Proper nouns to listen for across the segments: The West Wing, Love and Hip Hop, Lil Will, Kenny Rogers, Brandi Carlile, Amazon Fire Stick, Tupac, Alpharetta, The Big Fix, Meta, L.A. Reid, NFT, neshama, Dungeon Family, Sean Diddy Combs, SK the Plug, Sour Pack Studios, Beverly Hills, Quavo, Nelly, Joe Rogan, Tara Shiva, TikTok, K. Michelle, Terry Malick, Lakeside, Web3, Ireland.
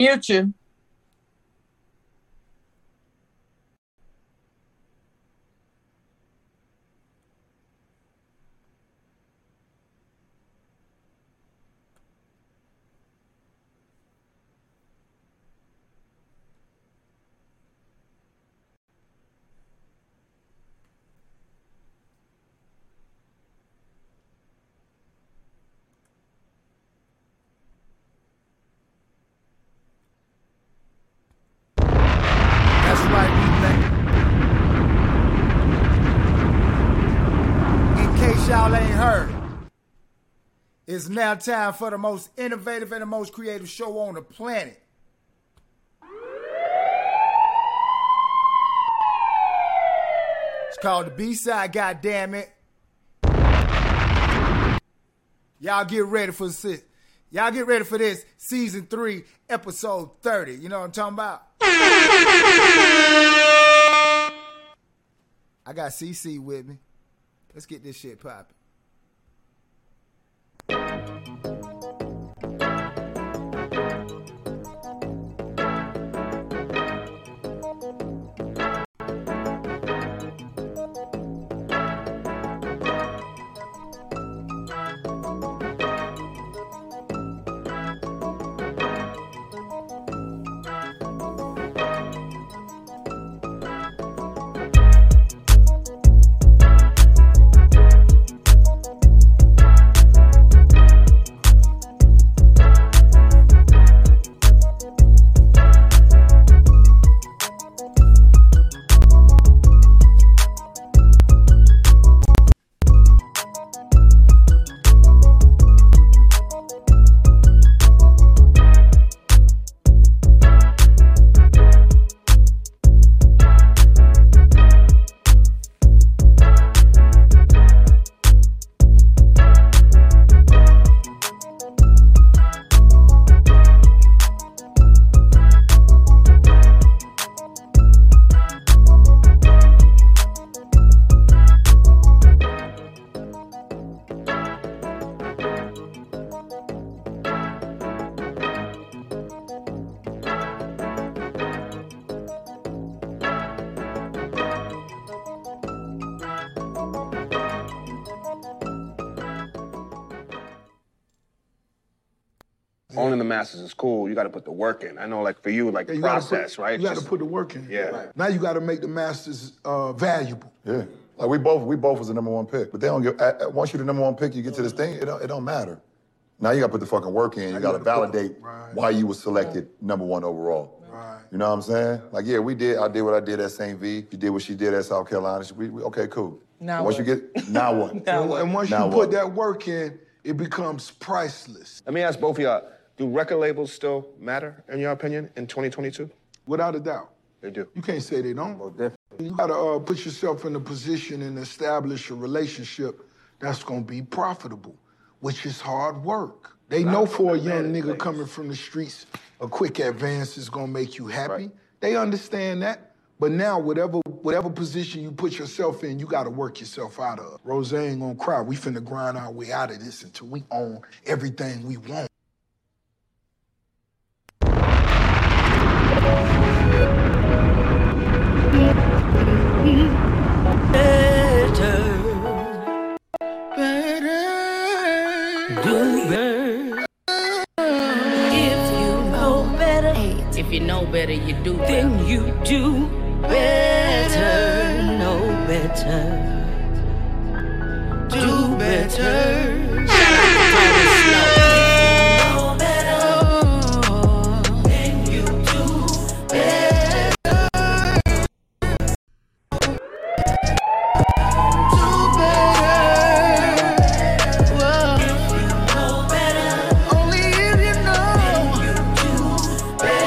Future. It's now time for the most innovative and the most creative show on the planet. It's called the B-Side, goddammit. Y'all get ready for this. Season 3, episode 30. You know what I'm talking about? I got CC with me. Let's get this shit popping. Masters is cool. You got to put the work in. I know, like for you, like the process, right? You got to put the work in. Yeah. Right. Now you got to make the masters valuable. Yeah. Like we both was the number one pick, but they don't give. Once you're the number one pick, you get to this thing. It don't matter. Now you got to put the fucking work in. You got to validate why you were selected number one overall. Right. You know what I'm saying? Like yeah, we did. I did what I did at St. V. You did what she did at South Carolina. We okay, cool. Now once what? You get now what? Now and, what? And once now you put that work in, it becomes priceless. Let me ask both of y'all. Do record labels still matter, in your opinion, in 2022? Without a doubt. They do. You can't say they don't. Well, definitely. You got to put yourself in a position and establish a relationship that's going to be profitable, which is hard work. They know for a young nigga coming from the streets, a quick advance is going to make you happy. Right. They understand that. But now, whatever position you put yourself in, you got to work yourself out of. Rose ain't going to cry. We finna grind our way out of this until we own everything we want. If you know better, you do better. Then you do better, know better, do better. Know better, then you do better, do better. Whoa. If you know better, only if you know, then you do better.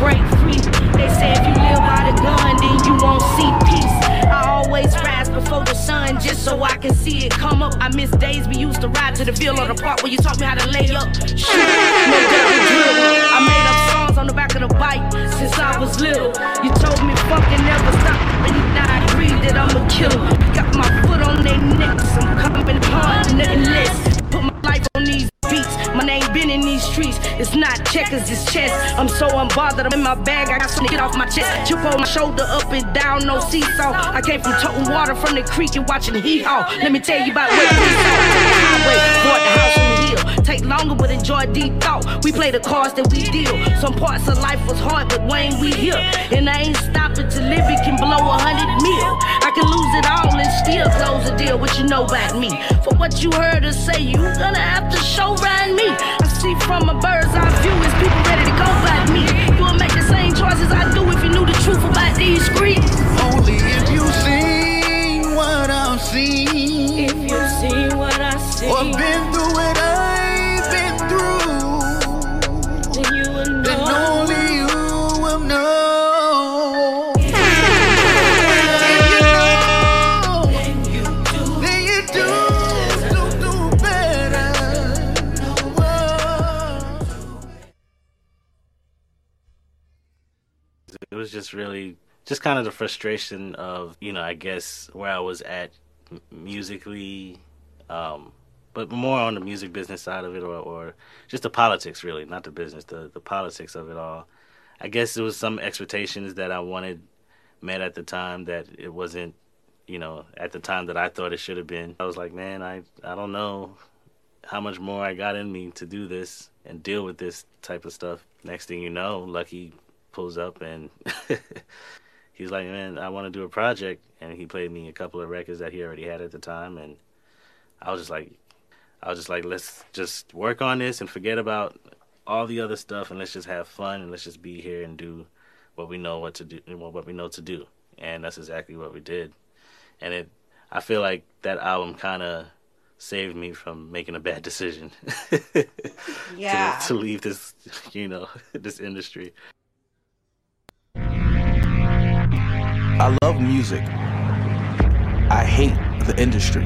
Break free. They say if you live by the gun, then you won't see peace. I always rise before the sun just so I can see it come up. I miss days we used to ride to the field or the park where you taught me how to lay up. Shit, no doubt. I made up songs on on the back of the bike since I was little. You told me fucking never stop, and I agreed that I'm a killer. Got my foot on their necks, I'm coming hard, nothing less. Put my life on these beats, my name been in these streets. It's not checkers, it's chess. I'm so unbothered, I'm in my bag, I got something to get off my chest. Chip on my shoulder, up and down, no seesaw. I came from toting water from the creek and watching hee-haw. Let me tell you about where we saw. The highway, bought the house on the hill. Take longer, but enjoy deep thought. We play the cards that we deal. Some parts of life was hard, but Wayne, we here. And I ain't stopping to live, it can blow 100 mil. I can lose it all and still close a deal. What you know about me? For what you heard her say, you gonna have to show right me. I see from a bird's eye view is people ready to go by me. You will make the same choices I do if you knew the truth about these streets. Only if you seen what I've seen. If you seen what I see. Or been through what I've been through. Then you will know. Then only you will know. If you know, then you do. Then you do better. Whoa. It was just really, just kind of the frustration of, you know, I guess where I was at musically, but more on the music business side of it, or just the politics, really, not the business, the politics of it all. I guess there was some expectations that I wanted met at the time that it wasn't, you know, at the time that I thought it should have been. I was like, man, I don't know how much more I got in me to do this and deal with this type of stuff. Next thing you know, Lucky pulls up and he's like, man, I want to do a project. And he played me a couple of records that he already had at the time. And I was just like, let's just work on this and forget about all the other stuff, and let's just have fun, and let's just be here and do what we know what to do, and what we know to do. And that's exactly what we did. And I feel like that album kind of saved me from making a bad decision. Yeah. to leave this, you know, this industry. I love music. I hate the industry.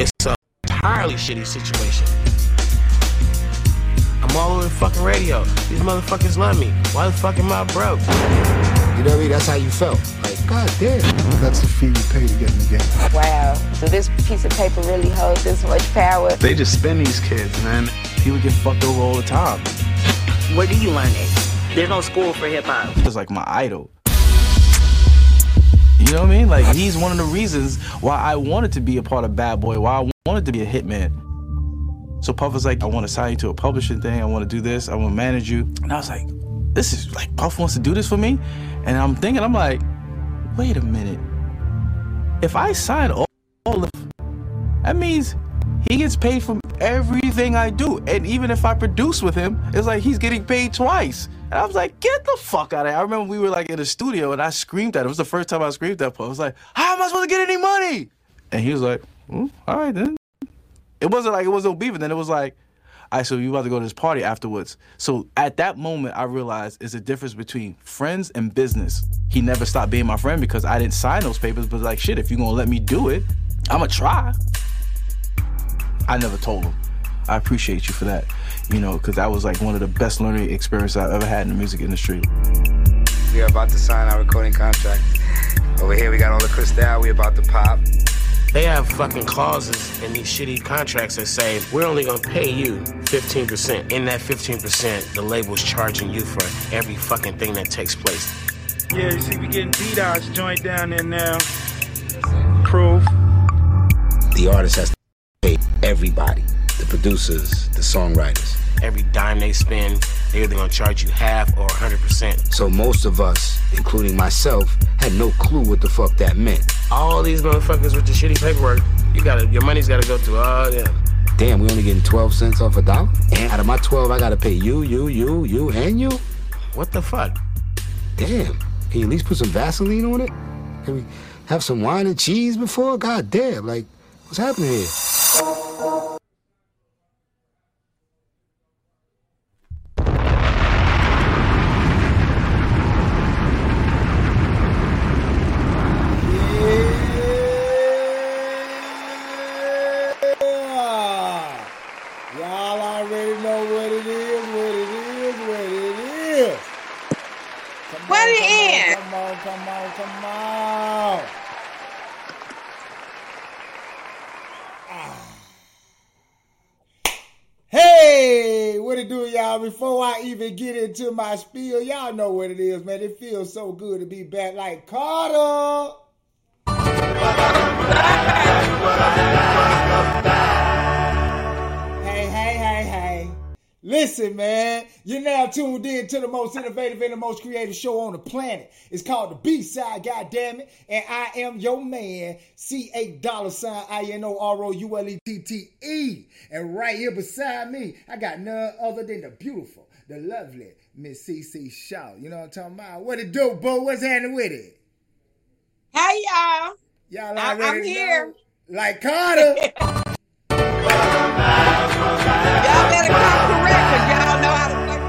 It's an entirely shitty situation. I'm all over the fucking radio. These motherfuckers love me. Why the fuck am I broke? You know what I mean? That's how you felt. Like, god damn. That's the fee you pay to get in the game. Wow. So this piece of paper really holds this much power. They just spin these kids, man. People get fucked over all the time. Where do you learn it? There's no school for hip-hop. It's like my idol. You know what I mean? Like, he's one of the reasons why I wanted to be a part of Bad Boy, why I wanted to be a hitman. So Puff was like, I want to sign you to a publishing thing. I want to do this. I want to manage you. And I was like, this is like, Puff wants to do this for me? And I'm thinking, I'm like, wait a minute. If I sign all of that means he gets paid for everything I do. And even if I produce with him, it's like he's getting paid twice. And I was like, get the fuck out of here. I remember we were like in the studio and I screamed at him. It was the first time I screamed at him. I was like, how am I supposed to get any money? And he was like, all right then. It wasn't like it was no beef. And then it was like, all right, so you about to go to this party afterwards. So at that moment, I realized it's a difference between friends and business. He never stopped being my friend because I didn't sign those papers, but like, shit, if you're gonna let me do it, I'ma try. I never told him. I appreciate you for that, you know, because that was like one of the best learning experiences I've ever had in the music industry. We are about to sign our recording contract. Over here, we got all the crystal, we about to pop. They have fucking clauses in these shitty contracts that say, we're only gonna pay you 15%. In that 15%, the label's charging you for every fucking thing that takes place. Yeah, you see, we getting D-Dot's joint down there now. Proof. The artist has to pay everybody. The producers, the songwriters. Every dime they spend, they're either gonna charge you half or 100%. So most of us, including myself, had no clue what the fuck that meant. All these motherfuckers with the shitty paperwork, your money's gotta go to all them. Damn, we only getting 12 cents off a dollar? And out of my 12, I gotta pay you, you, and you? What the fuck? Damn, can you at least put some Vaseline on it? Can we have some wine and cheese before? God damn, like, what's happening here? Y'all already know what it is, Before I even get into my spiel, y'all know what it is, man. It feels so good to be back like Carter. Hey. Listen, man, you're now tuned in to the most innovative and the most creative show on the planet. It's called The B-Side, goddammit. And I am your man, $CA$INOROULETTE. And right here beside me, I got none other than the beautiful, the lovely Miss CC Shaw. You know what I'm talking about? What it do, boo? What's happening with it? Hey, y'all. Y'all already I'm here. Know? Like Carter. Y'all better come correct because y'all know how the fuck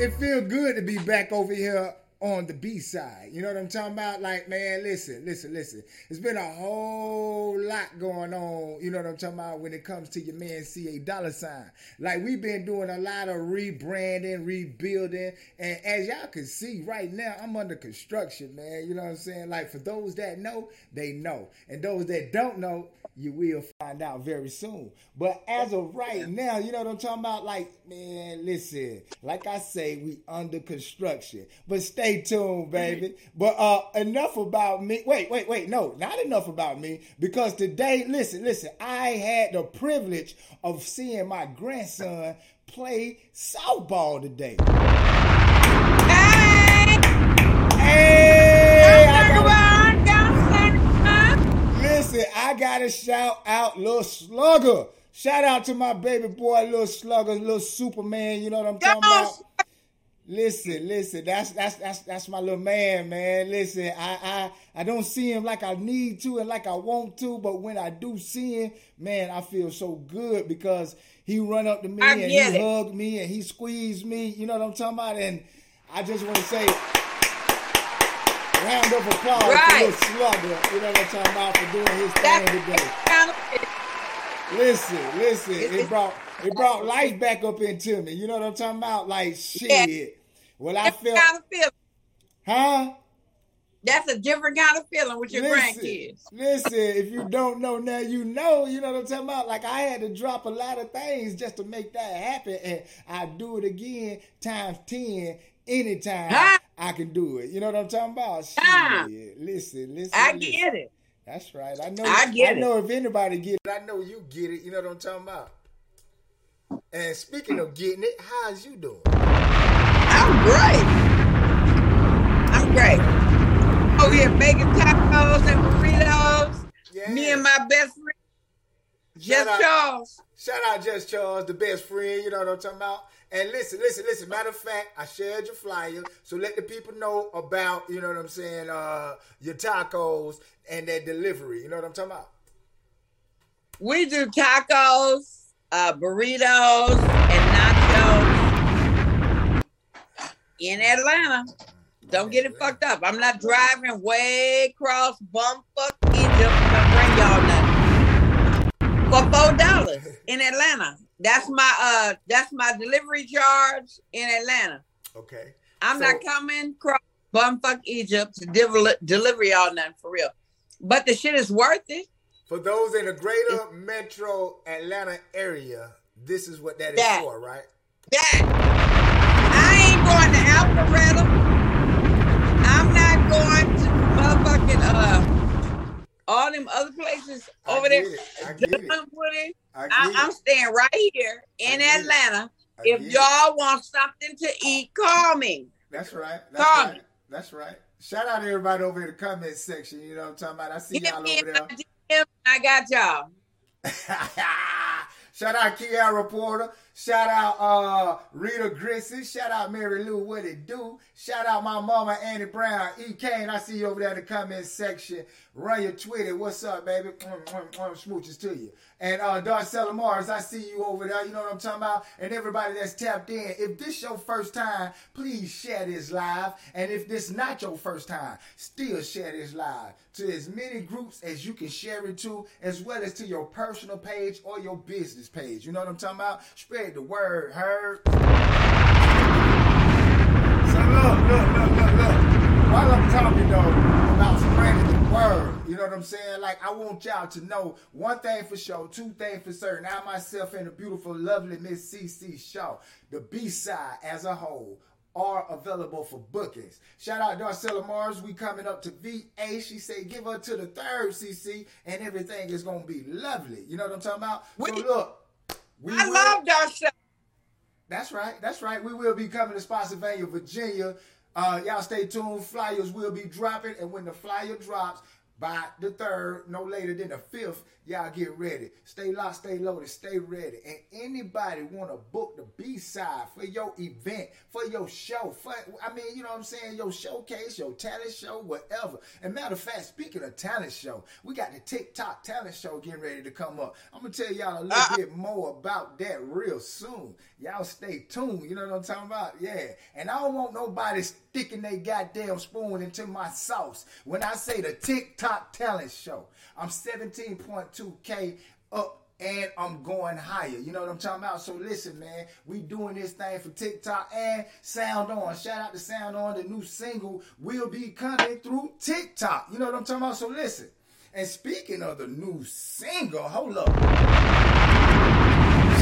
it's flowing. It feels good to be back over here on the B-side. You know what I'm talking about? Like, man, listen. It's been a whole lot going on, you know what I'm talking about, when it comes to your man $CA$. Like, we've been doing a lot of rebranding, rebuilding, and as y'all can see right now, I'm under construction, man. You know what I'm saying? Like, for those that know, they know. And those that don't know, you will find out very soon. But as of right now, you know what I'm talking about? Like, man, listen, like I say, we under construction. But stay tuned, baby. But enough about me. Wait. No, not enough about me. Because today, listen, I had the privilege of seeing my grandson play softball today. Hey! Listen, I gotta shout out Lil Slugger. Shout out to my baby boy, Lil Slugger, Lil Superman. You know what I'm talking about? Listen, that's my little man. Listen, I don't see him like I need to and like I want to, but when I do see him, man, I feel so good because he run up to me and he hugged me and he squeezed me, you know what I'm talking about? And I just want to say, round of applause for this Slugger, you know what I'm talking about, for doing his thing today. Listen, it brought life back up into me. You know what I'm talking about? Like, shit. Yeah. Well, I felt... Kind of feeling. Huh? That's a different kind of feeling with your grandkids. Listen, if you don't know now, you know what I'm talking about? Like, I had to drop a lot of things just to make that happen, and I do it again times 10 anytime I can do it. You know what I'm talking about? Shit. Listen. I get it. That's right. I know if anybody get it, I know you get it. You know what I'm talking about? And speaking of getting it, how's you doing? I'm great. Over here making tacos and burritos. Yeah. Me and my best friend, Charles. Shout out Just Charles, the best friend. You know what I'm talking about? And listen. Matter of fact, I shared your flyer, so let the people know about, you know what I'm saying, your tacos and that delivery. You know what I'm talking about? We do tacos, burritos and nachos in Atlanta. Don't get it fucked up. I'm not driving way across bumfuck Egypt to bring y'all nothing for $4 in Atlanta. That's my delivery charge in Atlanta. Okay, I'm not coming across bumfuck Egypt to deliver y'all nothing for real. But the shit is worth it. For those in the greater metro Atlanta area, this is what that is for, right? That. I ain't going to Alpharetta. I'm not going to motherfucking all them other places over there. I'm staying right here in Atlanta. If y'all want something to eat, call me. That's right. That's right. Shout out to everybody over in the comment section. You know what I'm talking about? I see y'all over there. I got y'all. Shout out Kiara Porter. Shout out Rita Grissy. Shout out Mary Lou. What it do? Shout out my mama Annie Brown. E. Kane. I see you over there in the comment section. Run your Twitter. What's up, baby? Smooches to you. And Darcella Morris, I see you over there. You know what I'm talking about? And everybody that's tapped in, if this your first time, please share this live. And if this not your first time, still share this live to as many groups as you can share it to, as well as to your personal page or your business page. You know what I'm talking about? Spread the word, heard? So look. While I'm talking, though, about spreading the word, you know what I'm saying? Like, I want y'all to know one thing for sure, two things for certain. I myself and the beautiful, lovely Miss CC Shaw, the B-side as a whole, are available for bookings. Shout out Darcella Mars. We coming up to VA. She said give her to the third, CC, and everything is going to be lovely. You know what I'm talking about? So look. I love Darcella. That's right. That's right. We will be coming to Spotsylvania, Virginia. Y'all stay tuned. Flyers will be dropping. And when the flyer drops, by the 3rd, no later than the 5th, y'all get ready. Stay locked, stay loaded, stay ready. And anybody want to book the B-side for your event, for your show, for, I mean, you know what I'm saying, your showcase, your talent show, whatever. And matter of fact, speaking of talent show, we got the TikTok talent show getting ready to come up. I'm going to tell y'all a little bit more about that real soon. Y'all stay tuned, you know what I'm talking about? Yeah. And I don't want nobody sticking their goddamn spoon into my sauce. When I say the TikTok talent show, I'm 17.2K up and I'm going higher. You know what I'm talking about? So listen, man, we doing this thing for TikTok and Sound On. Shout out to Sound On. The new single will be coming through TikTok. You know what I'm talking about? So listen. And speaking of the new single, hold up.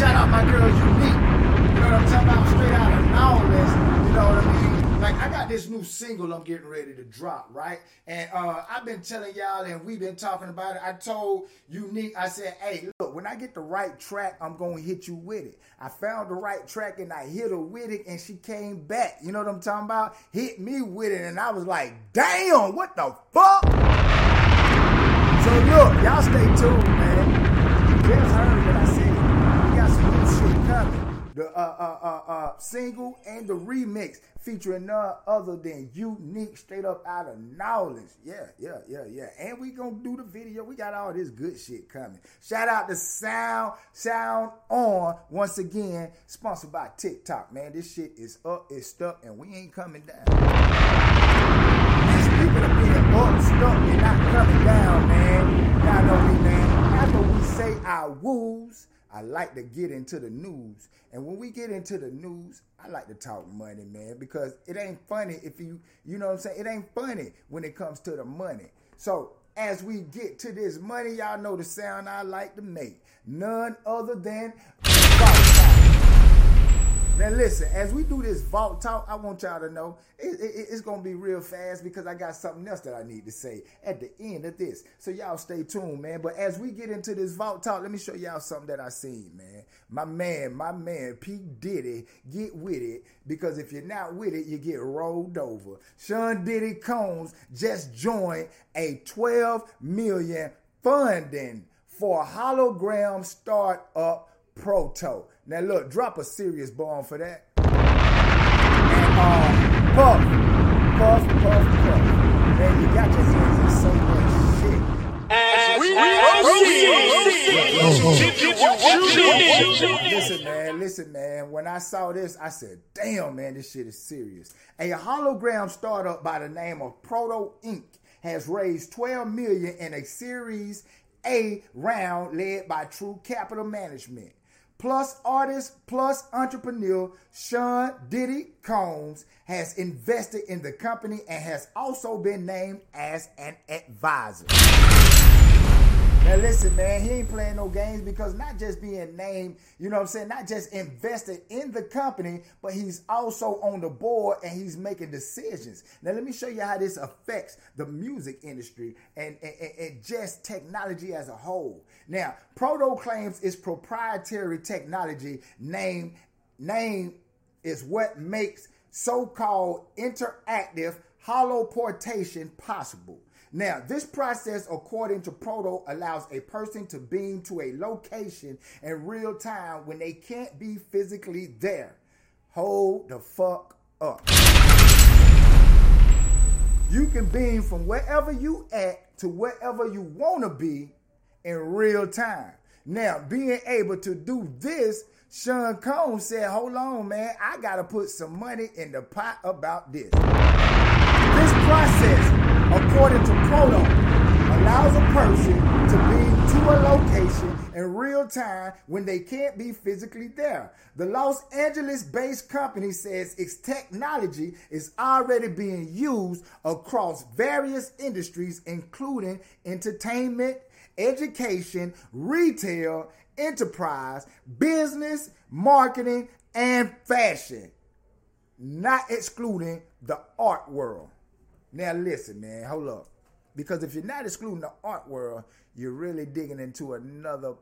Shout out my girl, Unique. You know what I'm talking about? Straight out of Nautilus. You know what I mean? Like, I got this new single I'm getting ready to drop, right? And I've been telling y'all, and we've been talking about it. I told Unique, I said, hey, look, when I get the right track, I'm going to hit you with it. I found the right track, and I hit her with it, and she came back. You know what I'm talking about? Hit me with it, and I was like, damn, what the fuck? So, look, y'all stay tuned, man. You just heard what I said. We got some new shit coming. The single and the remix featuring none other than Unique, straight up out of Knowledge. Yeah. And we gonna do the video. We got all this good shit coming. Shout out to Sound On once again, sponsored by TikTok. Man, this shit is up, it's stuck, and we ain't coming down. And speaking of being up, stuck, and not coming down, man. Y'all know me, man. After we say our woos, I like to get into the news. And when we get into the news, I like to talk money, man, because it ain't funny if you know what I'm saying? It ain't funny when it comes to the money. So as we get to this money, y'all know the sound I like to make. None other than Vault Talk. Now listen, as we do this Vault Talk, I want y'all to know it's going to be real fast because I got something else that I need to say at the end of this. So y'all stay tuned, man. But as we get into this Vault Talk, let me show y'all something that I seen, man. My man, P. Diddy, get with it, because if you're not with it, you get rolled over. Sean Diddy Combs just joined a $12 million funding for hologram startup Proto. Now look, drop a serious bomb for that. And Puff. Man, you got your hands in so much shit. As we proceed. Listen, man. When I saw this, I said, damn, man, this shit is serious. A hologram startup by the name of Proto Inc. has raised $12 million in a Series A round led by True Capital Management. Plus artist, plus entrepreneur Sean Diddy Combs has invested in the company and has also been named as an advisor. Now listen, man, he ain't playing no games, because not just being named, you know what I'm saying, not just invested in the company, but he's also on the board and he's making decisions. Now let me show you how this affects the music industry and just technology as a whole. Now, Proto claims its proprietary technology name is what makes so-called interactive holoportation possible. Now, this process, according to Proto, allows a person to beam to a location in real time when they can't be physically there. Hold the fuck up. You can beam from wherever you at to wherever you want to be in real time. Now, being able to do this, Sean Combs said, hold on, man, I got to put some money in the pot about this. This process, according to Proto, allows a person to be to a location in real time when they can't be physically there. The Los Angeles-based company says its technology is already being used across various industries, including entertainment, education, retail, enterprise, business, marketing, and fashion, not excluding the art world. Now listen, man, hold up. Because if you're not excluding the art world, you're really digging into another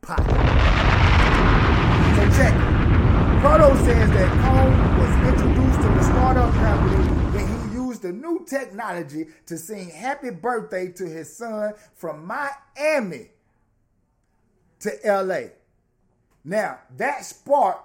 pot. So check it. Proto says that Combs was introduced to the startup company when he used the new technology to sing happy birthday to his son from Miami to L.A. Now, that sparked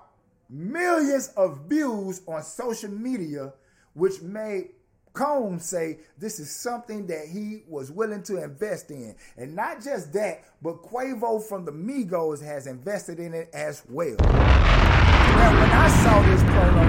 millions of views on social media, which made Combs say this is something that he was willing to invest in. And not just that, but Quavo from the Migos has invested in it as well. Now, when I saw this Proto,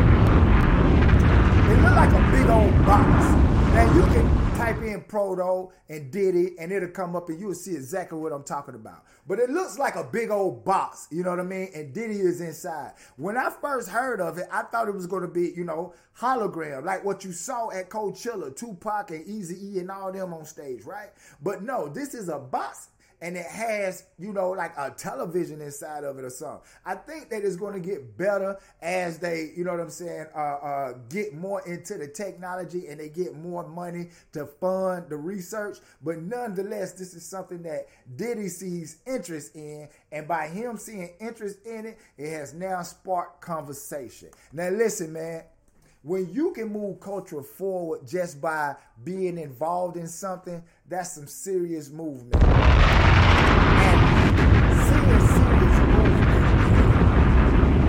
it looked like a big old box. Now, you can type in Proto and Diddy, and it'll come up, and you'll see exactly what I'm talking about. But it looks like a big old box, you know what I mean? And Diddy is inside. When I first heard of it, I thought it was going to be, you know, hologram, like what you saw at Coachella, Tupac and Eazy-E and all them on stage, right? But no, this is a box, and it has, you know, like a television inside of it or something. I think that it's going to get better as they, you know what I'm saying, get more into the technology and they get more money to fund the research. But nonetheless, this is something that Diddy sees interest in. And by him seeing interest in it, it has now sparked conversation. Now, listen, man. When you can move culture forward just by being involved in something, that's some serious movement. And seeing serious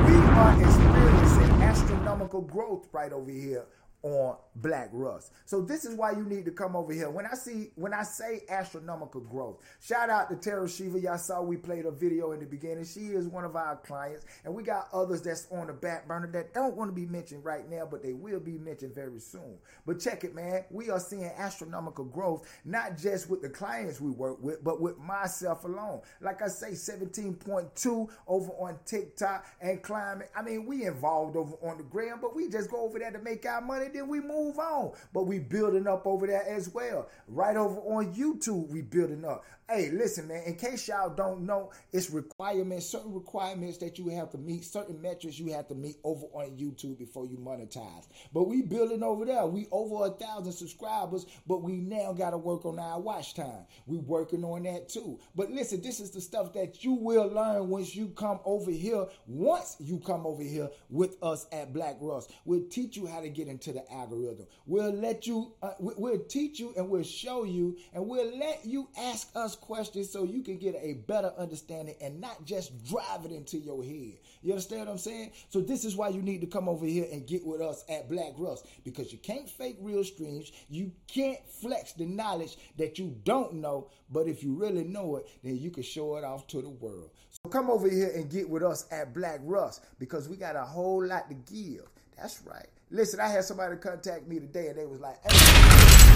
movement, we are experiencing astronomical growth right over here on Black Rust. So this is why you need to come over here. When I say astronomical growth, shout out to Tara Shiva. Y'all saw we played a video in the beginning. She is one of our clients, and we got others that's on the back burner that don't want to be mentioned right now, but they will be mentioned very soon. But check it, man. We are seeing astronomical growth, not just with the clients we work with, but with myself alone. Like I say, 17.2 over on TikTok and climbing. I mean, we involved over on the gram, but we just go over there to make our money. Then we move on, but we building up over there as well. Right over on YouTube, we building up. Hey, listen, man, in case y'all don't know, it's requirements, certain requirements that you have to meet, certain metrics you have to meet over on YouTube before you monetize. But we building over there. We over 1,000 subscribers, but we now got to work on our watch time. We working on that too. But listen, this is the stuff that you will learn once you come over here with us at Black Rust. We'll teach you how to get into the algorithm. We'll teach you, and we'll show you, and we'll let you ask us questions so you can get a better understanding and not just drive it into your head. You understand what I'm saying? So this is why you need to come over here and get with us at Black Rust, because you can't fake real streams. You can't flex the knowledge that you don't know, but if you really know it, then you can show it off to the world. So come over here and get with us at Black Rust, because we got a whole lot to give. That's right. Listen, I had somebody contact me today, and they was like, hey,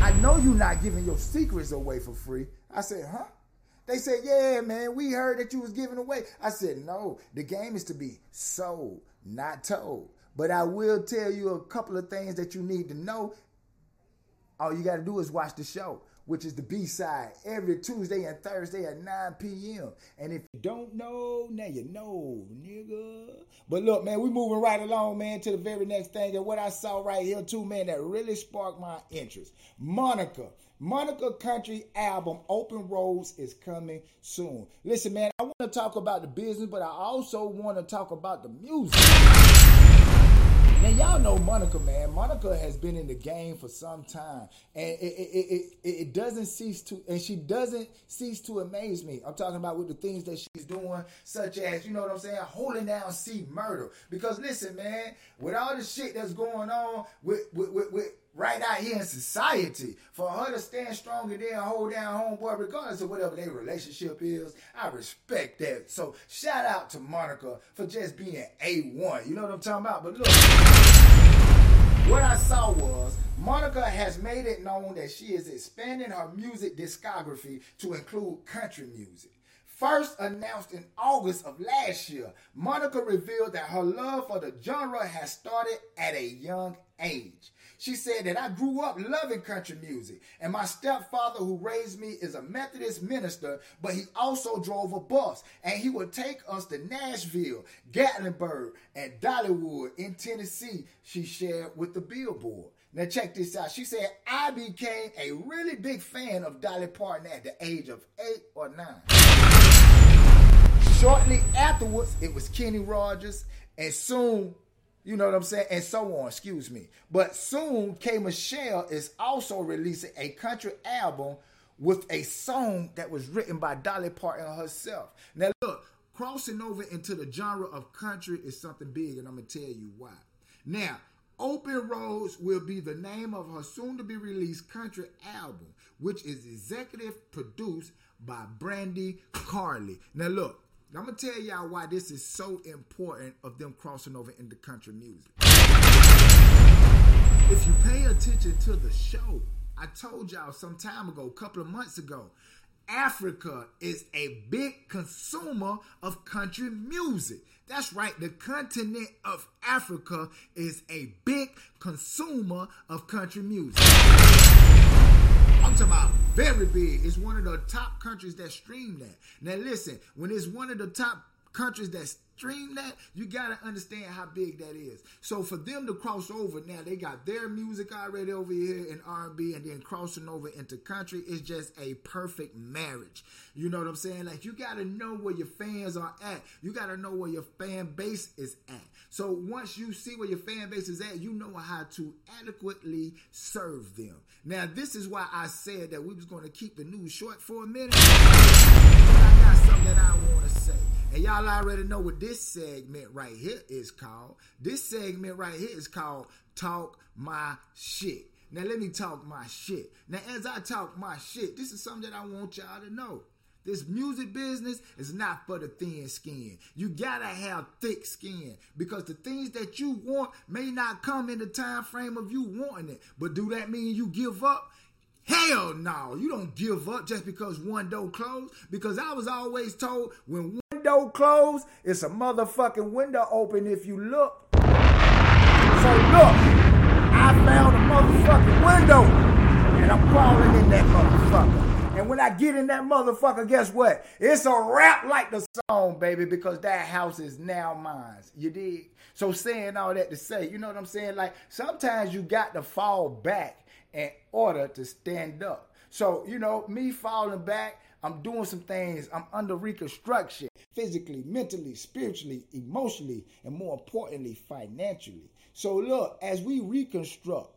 I know you're not giving your secrets away for free. I said, huh? They said, yeah, man, we heard that you was giving away. I said, no, the game is to be sold, not told. But I will tell you a couple of things that you need to know. All you got to do is watch the show, which is the B-side, every Tuesday and Thursday at 9 p.m. And if you don't know, now you know, nigga. But look, man, we moving right along, man, to the very next thing. And what I saw right here, too, man, that really sparked my interest. Monica Country album, Open Roads, is coming soon. Listen, man, I want to talk about the business, but I also want to talk about the music. Now, y'all know Monica, man. Monica has been in the game for some time, and it doesn't cease to, and she doesn't cease to amaze me. I'm talking about with the things that she's doing, such as, you know what I'm saying, holding down C Murder. Because listen, man, with all the shit that's going on with right out here in society, for her to stand stronger than hold down homeboy, regardless of whatever their relationship is, I respect that. So shout out to Monica for just being A1. You know what I'm talking about? But look, What I saw was Monica has made it known that she is expanding her music discography to include country music. First announced in August of last year, Monica revealed that her love for the genre has started at a young age. She said that I grew up loving country music, and my stepfather who raised me is a Methodist minister, but he also drove a bus, and he would take us to Nashville, Gatlinburg, and Dollywood in Tennessee, she shared with the Billboard. Now check this out. She said, I became a really big fan of Dolly Parton at the age of 8 or 9. Shortly afterwards, it was Kenny Rogers, and soon, you know what I'm saying, and so on, excuse me. But soon, K. Michelle is also releasing a country album with a song that was written by Dolly Parton herself. Now look, crossing over into the genre of country is something big, and I'm going to tell you why. Now, Open Roads will be the name of her soon-to-be-released country album, which is executive produced by Brandi Carlile. Now look, I'm going to tell y'all why this is so important of them crossing over into country music. If you pay attention to the show, I told y'all some time ago, a couple of months ago, Africa is a big consumer of country music. That's right. The continent of Africa is a big consumer of country music. I'm talking about very big. It's one of the top countries that stream that. Now listen, when it's one of the top countries that stream that, you got to understand how big that is. So for them to cross over, now they got their music already over here in R&B and then crossing over into country is just a perfect marriage. You know what I'm saying? Like, you got to know where your fans are at. You got to know where your fan base is at. So once you see where your fan base is at, you know how to adequately serve them. Now, this is why I said that we was going to keep the news short for a minute. But I got something that I want to say. And y'all already know what this segment right here is called. This segment right here is called Talk My Shit. Now, let me talk my shit. Now, as I talk my shit, this is something that I want y'all to know. This music business is not for the thin skin. You gotta have thick skin because the things that you want may not come in the time frame of you wanting it. But do that mean you give up? Hell no, you don't give up just because one door closed. Because I was always told when one door closed, it's a motherfucking window open if you look. So look, I found a motherfucking window and I'm crawling in that motherfucker. And when I get in that motherfucker, guess what? It's a rap like the song, baby, because that house is now mine. You dig? So saying all that to say, you know what I'm saying? Like, sometimes you got to fall back in order to stand up. So, you know, me falling back, I'm doing some things. I'm under reconstruction, physically, mentally, spiritually, emotionally, and more importantly, financially. So look, as we reconstruct,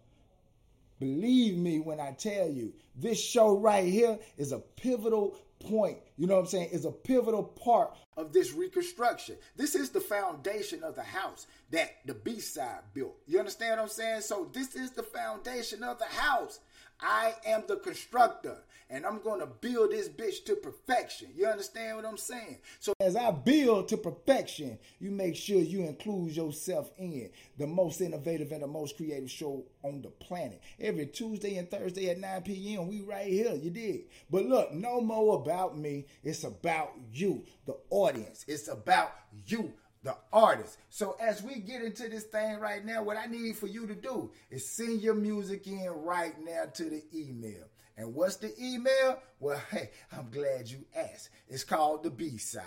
believe me when I tell you, this show right here is a pivotal point. You know what I'm saying? It's a pivotal part of this reconstruction. This is the foundation of the house that the B-side built. You understand what I'm saying? So this is the foundation of the house. I am the constructor, and I'm going to build this bitch to perfection. You understand what I'm saying? So as I build to perfection, you make sure you include yourself in the most innovative and the most creative show on the planet. Every Tuesday and Thursday at 9 p.m., we right here. You dig? But look, no more about me. It's about you, the audience. It's about you, the artist. So as we get into this thing right now, what I need for you to do is send your music in right now to the email. And what's the email? Well, hey, I'm glad you asked. It's called the B-Side.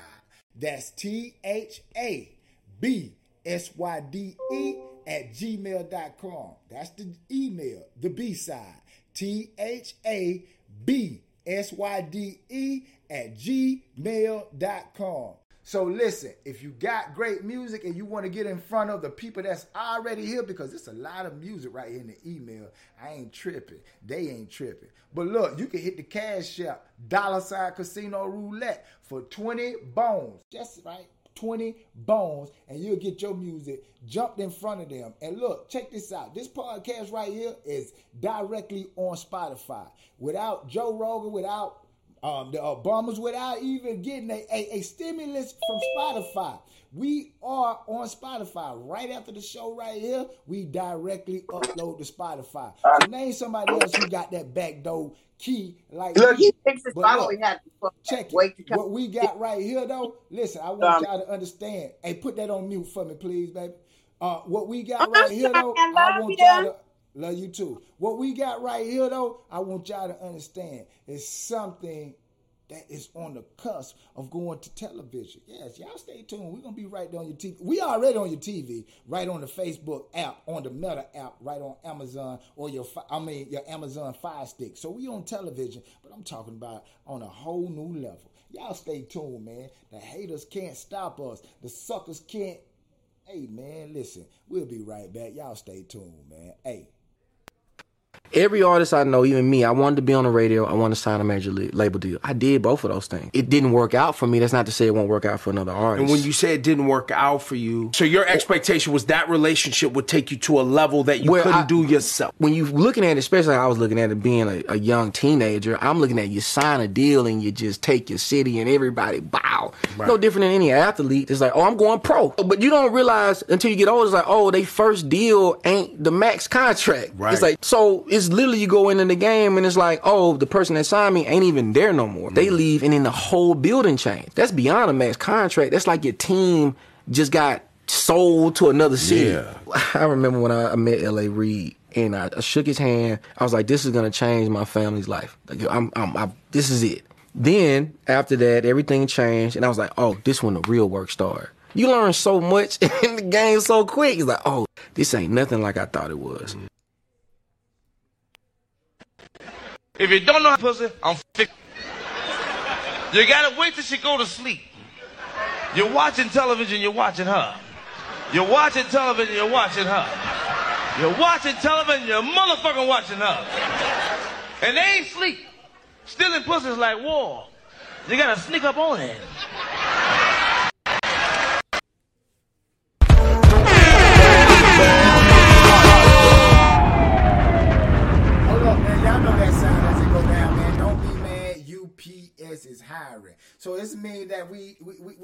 That's THABSYDE@gmail.com. That's the email, the B-Side. THABSYDE@gmail.com. So listen, if you got great music and you want to get in front of the people that's already here, because it's a lot of music right here in the email, I ain't tripping. They ain't tripping. But look, you can hit the Cash App, $Casino Roulette for 20 bones. That's right, 20 bones, and you'll get your music jumped in front of them. And look, check this out. This podcast right here is directly on Spotify. Without Joe Rogan, without The Obamas, without even getting a stimulus from Spotify. We are on Spotify. Right after the show right here, we directly upload to Spotify. So name somebody else who got that backdoor key. Like, look, he thinks it's finally happening. Check it. What we got right here, though, listen, I want y'all to understand. Hey, put that on mute for me, please, baby. What we got right here, though, I want y'all to... Love you too. What we got right here, though, I want y'all to understand is something that is on the cusp of going to television. Yes, y'all stay tuned. We're going to be right there on your TV. We already on your TV, right on the Facebook app, on the Meta app, right on Amazon or your Amazon Fire Stick. So we on television, but I'm talking about on a whole new level. Y'all stay tuned, man. The haters can't stop us. The suckers can't. Hey, man, listen, we'll be right back. Y'all stay tuned, man. Hey. Every artist I know, even me, I wanted to be on the radio. I wanted to sign a major label deal. I did both of those things. It didn't work out for me. That's not to say it won't work out for another artist. And when you say it didn't work out for you, so your expectation was that relationship would take you to a level that you couldn't do yourself. When you're looking at it, especially I was looking at it being a young teenager, I'm looking at you sign a deal and you just take your city and everybody, bow. Right. No different than any athlete. It's like, oh, I'm going pro. But you don't realize until you get older, it's like, oh, they first deal ain't the max contract. Right. It's like, so... It's literally you go into the game and it's like, oh, the person that signed me ain't even there no more. They leave and then the whole building changed. That's beyond a max contract. That's like your team just got sold to another city. Yeah. I remember when I met L.A. Reid and I shook his hand. I was like, this is going to change my family's life. Like, this is it. Then after that, everything changed and I was like, oh, this when the real work started. You learn so much in the game so quick. It's like, oh, this ain't nothing like I thought it was. Mm-hmm. If you don't know how pussy, I'm fixing. You gotta wait till she go to sleep. You're watching television, you're watching her. You're watching television, you're watching her. You're watching television, you're motherfucking watching her. And they ain't sleep. Stealing pussy's like war. You gotta sneak up on it. UPS is hiring. So this means that we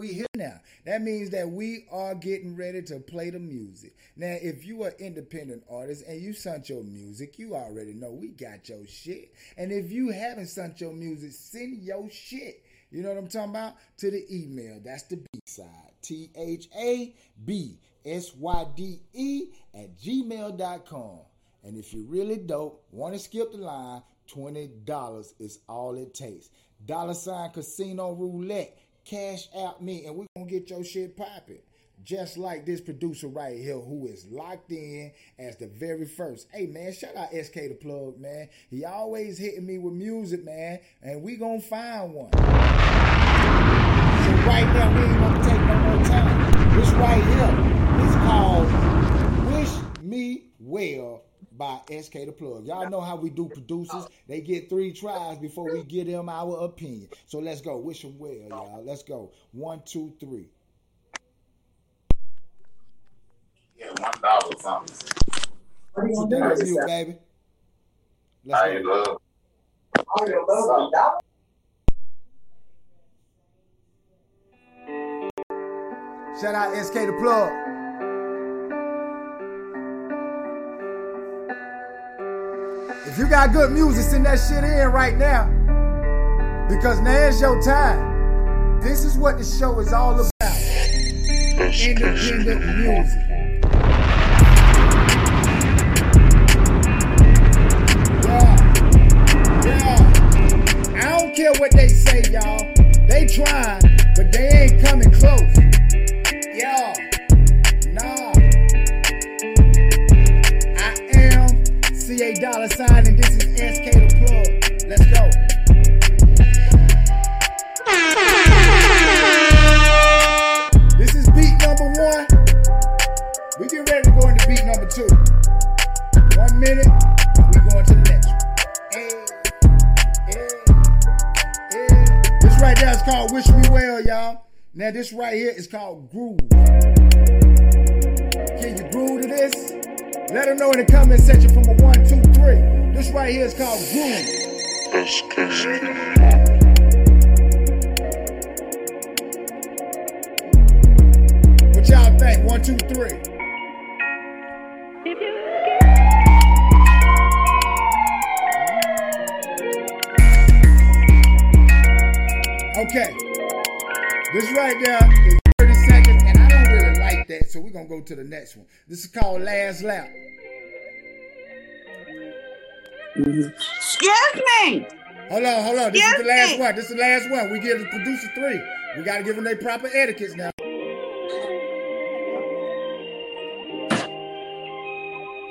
here now. That means that we are getting ready to play the music. Now, if you are independent artist and you sent your music, you already know we got your shit. And if you haven't sent your music, send your shit. You know what I'm talking about? To the email. That's the B-side. THABSYDE@gmail.com. And if you really dope, want to skip the line, $20 is all it takes. $ Casino Roulette. Cash out me, and we're going to get your shit popping. Just like this producer right here who is locked in as the very first. Hey, man, shout out SK the Plug, man. He always hitting me with music, man, and we going to find one. So right now, we ain't going to take no more time. This right here is called Wish Me Well by SK the Plug. Y'all know how we do producers. They get 3 tries before we give them our opinion. So let's go. Wish them well, y'all. Let's go. 1, 2, 3. Yeah, $1 something. So that's you, baby. Let's go. Love. I love $1. Shout out SK the Plug. If you got good music, send that shit in right now. Because now's your time. This is what the show is all about. Independent music. Yeah. I don't care what they say, y'all. They trying, but they ain't coming close. Yeah. $1 sign, and this is SK the Plug. Let's go. This is beat number 1. We get ready to go into beat number 2. 1 minute, we going to the next one. This right there is called Wish Me Well, y'all. Now this right here is called Groove. Can you groove to this? Let them know in the comment section from a 1, 2, 3. This right here is called Groove. two, three. Okay. This right there is 30 seconds, and I don't really like that, so we're going to go to the next one. This is called Last Lap. Excuse me. Hold on. This is the last one. This is the last one. We give the producer three. We got to give them their proper etiquettes now.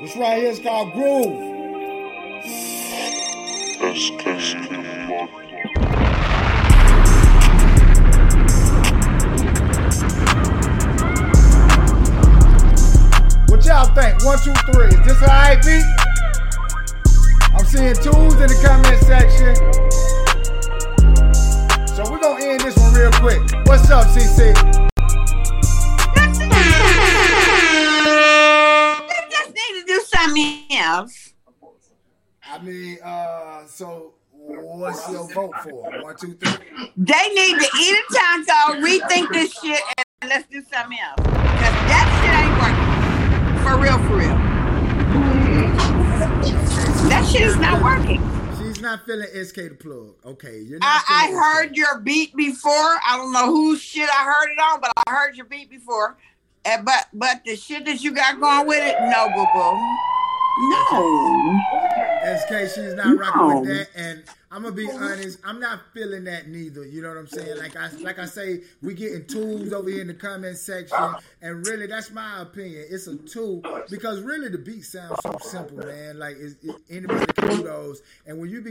This right here is called Groove. That's crazy. What y'all think? 1, 2, 3. Is this an alright beat? I'm seeing twos in the comment section. So we're gonna end this one real quick. What's up, CC? You just need to do something else. I mean, so what's your vote for? 1, 2, 3. They need to eat a taco, rethink this shit, and let's do something else. Cause that shit ain't working. For real. That shit is not working. She's not feeling SK the plug. Okay, you're not. I heard your beat before. I don't know whose shit I heard it on, but I heard your beat before. And, but the shit that you got going with it, no, boo boo, no. SK, she's not rocking with that. And I'm gonna be honest, I'm not feeling that neither. You know what I'm saying? Like I say, we getting twos over here in the comment section, and really, that's my opinion. It's a two because really the beat sounds so simple, man. Like it's anybody can do those. And when you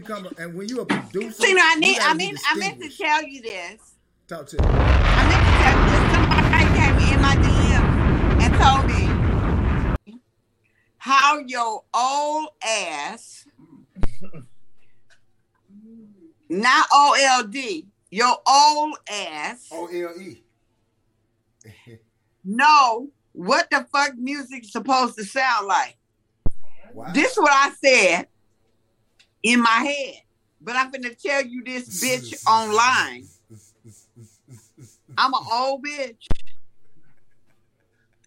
when you're a producer, you know, I meant to tell you this. Talk to me. I meant to tell you this. Somebody came in my DM and told me how your old ass. Not OLD, your old ass. OLE. Know what the fuck music's supposed to sound like. Wow. This is what I said in my head, but I'm gonna tell you this bitch online. I'm an old bitch.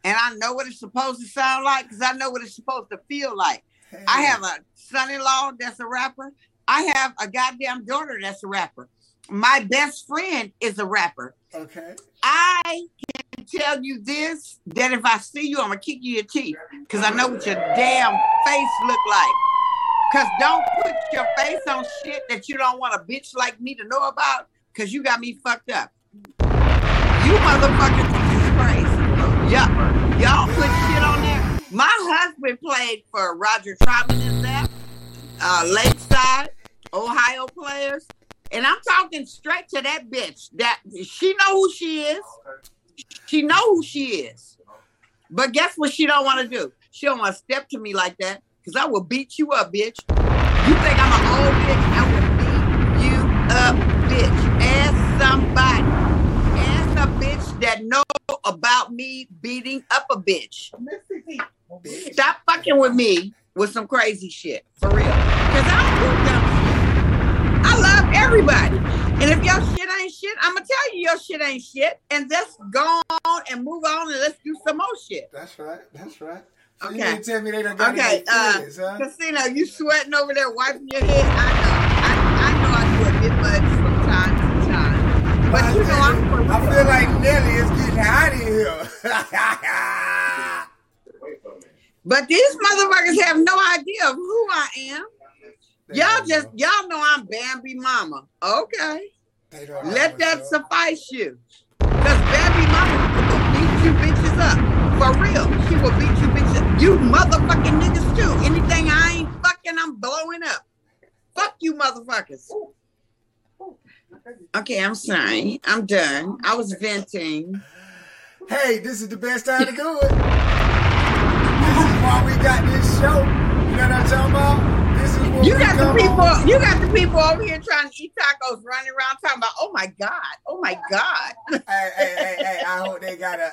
And I know what it's supposed to sound like because I know what it's supposed to feel like. Hey. I have a son-in-law that's a rapper. I have a goddamn daughter that's a rapper. My best friend is a rapper. Okay. I can tell you this, that if I see you, I'm going to kick you in your teeth because I know what your damn face look like. Because don't put your face on shit that you don't want a bitch like me to know about because you got me fucked up. You motherfucking Jesus Christ. Yeah. Y'all put shit on there. My husband played for Roger Troutman and that. Lakeside, Ohio players, and I'm talking straight to that bitch. That she know who she is. She know who she is. But guess what she don't want to do? She don't want to step to me like that because I will beat you up, bitch. You think I'm an old bitch? I will beat you up, bitch. Ask a bitch that know about me beating up a bitch. Stop fucking with me. With some crazy shit, for real. Because I don't do dumb shit. I love everybody. And if your shit ain't shit, I'm going to tell you your shit ain't shit. And let's go on and move on and let's do some more shit. That's right. So okay. You didn't tell me they don't got any feelings, huh? Casino, you sweating over there, wiping your head. I know I do a bit much from time to time. But you know I feel like Nelly is getting out of here. But these motherfuckers have no idea of who I am. Y'all know I'm Bambi Mama. Okay. Let that suffice you. Because Bambi Mama will beat you bitches up. For real. She will beat you bitches up. You motherfucking niggas too. Anything I ain't fucking, I'm blowing up. Fuck you motherfuckers. Okay, I'm sorry. I'm done. I was venting. Hey, this is the best time to do it. This is why we got this show. You know what I'm talking about? This is You got the people over here trying to eat tacos, running around talking about, oh my god. hey, I hope they got a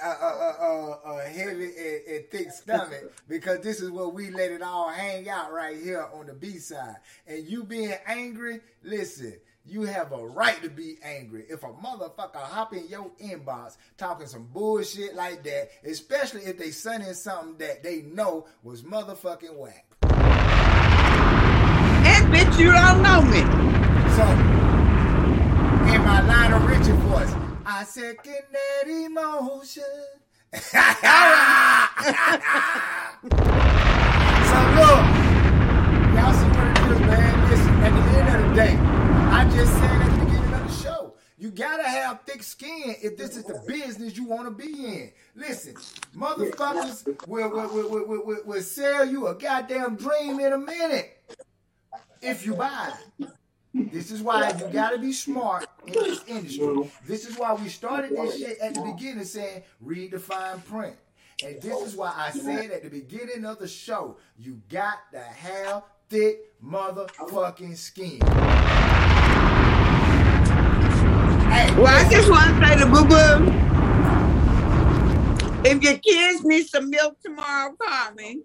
heavy and thick stomach, because this is where we let it all hang out right here on the B side. And you being angry, listen. You have a right to be angry. If a motherfucker hop in your inbox talking some bullshit like that, especially if they sending something that they know was motherfucking whack. And bitch, you don't know me. So, in my Lionel Richie voice, I second that emotion. So, look, y'all see what it is, man. Listen, at the end of the day, I just said at the beginning of the show, you gotta have thick skin if this is the business you want to be in. Listen, motherfuckers will sell you a goddamn dream in a minute if you buy it. This is why you gotta be smart in this industry. This is why we started this shit at the beginning saying, read the fine print. And this is why I said at the beginning of the show, you got to have thick motherfucking skin. Well, I just want to say to Boo Boo, if your kids need some milk tomorrow, call me.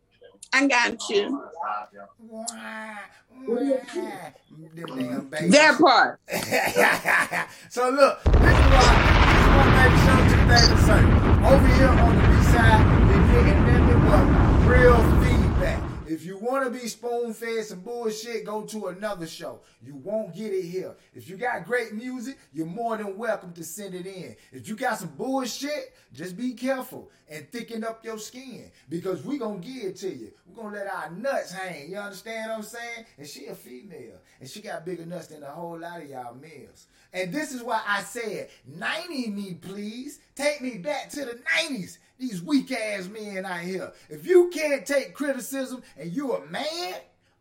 I got you. That part. So look, this is why this is one thing to show. Over here on the B side, they're getting nothing but real feedback. If you want to be spoon-fed some bullshit, go to another show. You won't get it here. If you got great music, you're more than welcome to send it in. If you got some bullshit, just be careful and thicken up your skin, because we're going to give it to you. We're going to let our nuts hang. You understand what I'm saying? And she a female, and she got bigger nuts than a whole lot of y'all males. And this is why I said, 90 me, please. Take me back to the 90s. These weak-ass men out here. If you can't take criticism and you a man,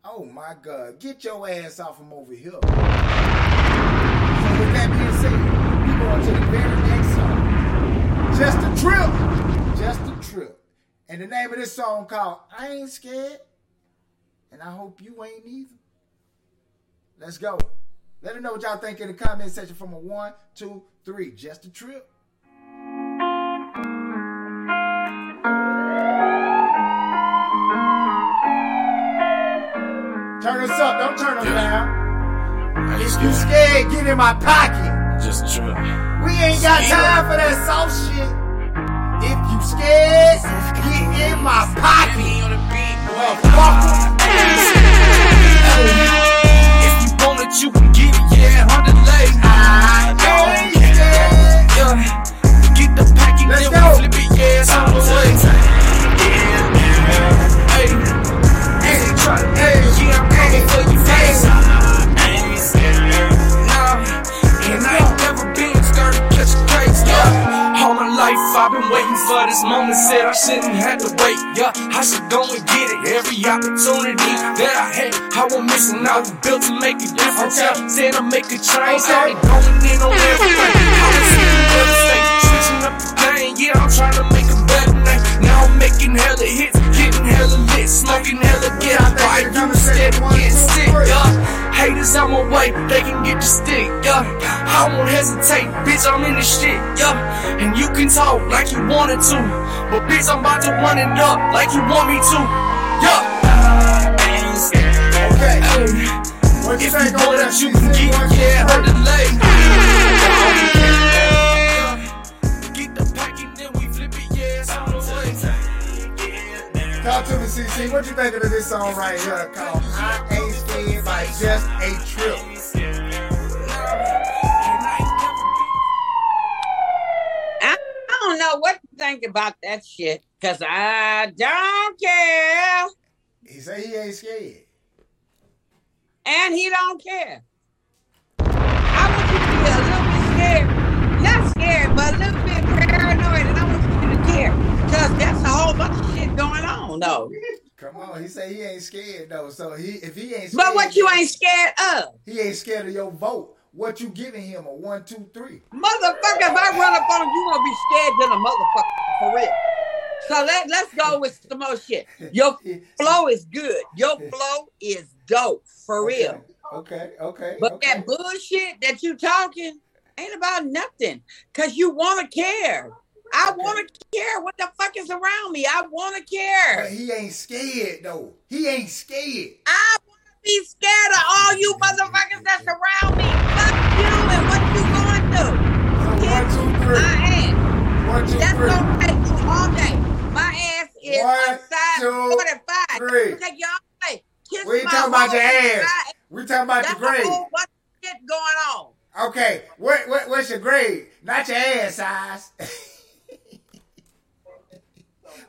oh my God, get your ass off from over here. So with that being said, we're going to the very next song. Just a trip. And the name of this song called I Ain't Scared, and I hope you ain't either. Let's go. Let me know what y'all think in the comment section from a 1, 2, 3. Just a trip. Turn us up, don't turn us down. If you scared, get in my pocket. Just a trip. We ain't got time for that soft shit. If you scared, get in my pocket. If you want it, you can get it. Yeah, 100 legs. I don't care. Get the packet, then we flip it. Yeah, it's on the way. Yeah, yeah. Hey, yeah, I'm coming for you, face. I ain't scared, nah. And I ain't never been scared to catch a case, yeah. All my life I've been waiting for this moment. Said I shouldn't have to wait, yeah. I should go and get it. Every opportunity that I had, I was missing out. Built to make a difference, yeah. Said I'll make a change, I ain't going in on everything. I was sitting in the state, switching up the game. Yeah, I'm trying to make a better name. Now I'm making hella hits, getting hella lit, smoking hella get out. Why you instead of getting sick, yeah? Haters on my way, they can get the stick, yeah. I won't hesitate, bitch, I'm in this shit, yeah. And you can talk like you wanted to, but bitch, I'm about to run it up like you want me to, yeah. Okay, what if you want that you can get, yeah, her delay. Talk to me, CC. What you thinking of this song right here called I Ain't Scared by Just a Trip? I don't know what to think about that shit, because I don't care. He say he ain't scared. And he don't care. I want you to be a little bit scared. Not scared, but a little bit paranoid, and I want you to care, because that's a whole bunch of shit going on. No. Come on, he said he ain't scared though. So if he ain't scared. But what you ain't scared of? He ain't scared of your vote. What you giving him? A 1, 2, 3. Motherfucker, if I run up on him, you gonna be scared than a motherfucker. For real. So let's go with some more shit. Your flow is good. Your flow is dope, for real. Okay. But that bullshit that you talking ain't about nothing, because you want to care. I want to care what the fuck is around me. I want to care. But he ain't scared, though. He ain't scared. I want to be scared of all you motherfuckers that's around me. Fuck you and what you going through. One, two, three. That's going to take you all day. My ass is outside 45. That's take you all day. Kiss we ain't talking about your ass. We talking about your grade. What shit going on? Okay. What's your grade? Not your ass size.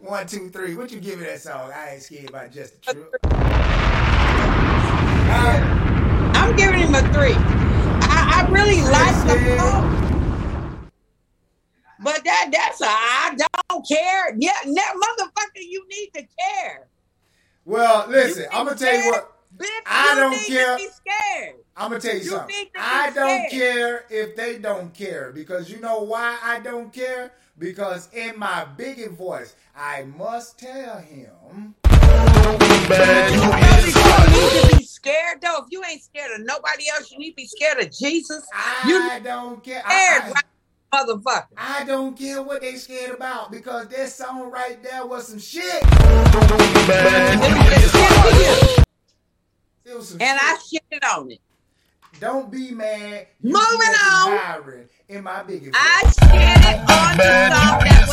1, 2, 3. What you give me that song? I ain't scared about just the truth. I'm giving him a 3. I really like the song. But that's a I don't care. Yeah, motherfucker, you need to care. Well, listen, I'm going to tell you what. Bitch, I don't care. I'm going to tell you something. I don't care if they don't care. Because you know why I don't care? Because in my bigot voice, I must tell him. You need to be scared, though. If you ain't scared of nobody else, you need to be scared of Jesus. I don't care. Motherfucker. I don't care what they scared about, because that song right there was some shit. I shitted on it. Don't be mad. You moving on. In my biggest I shared it on the song that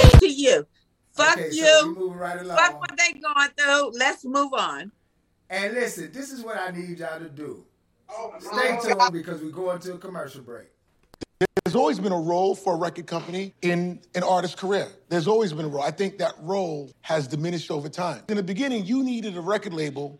was shit to you. Fuck okay, you. So right along. Fuck what they going through. Let's move on. And listen, this is what I need y'all to do. Stay tuned because we're going to a commercial break. There's always been a role for a record company in an artist's career. There's always been a role. I think that role has diminished over time. In the beginning, you needed a record label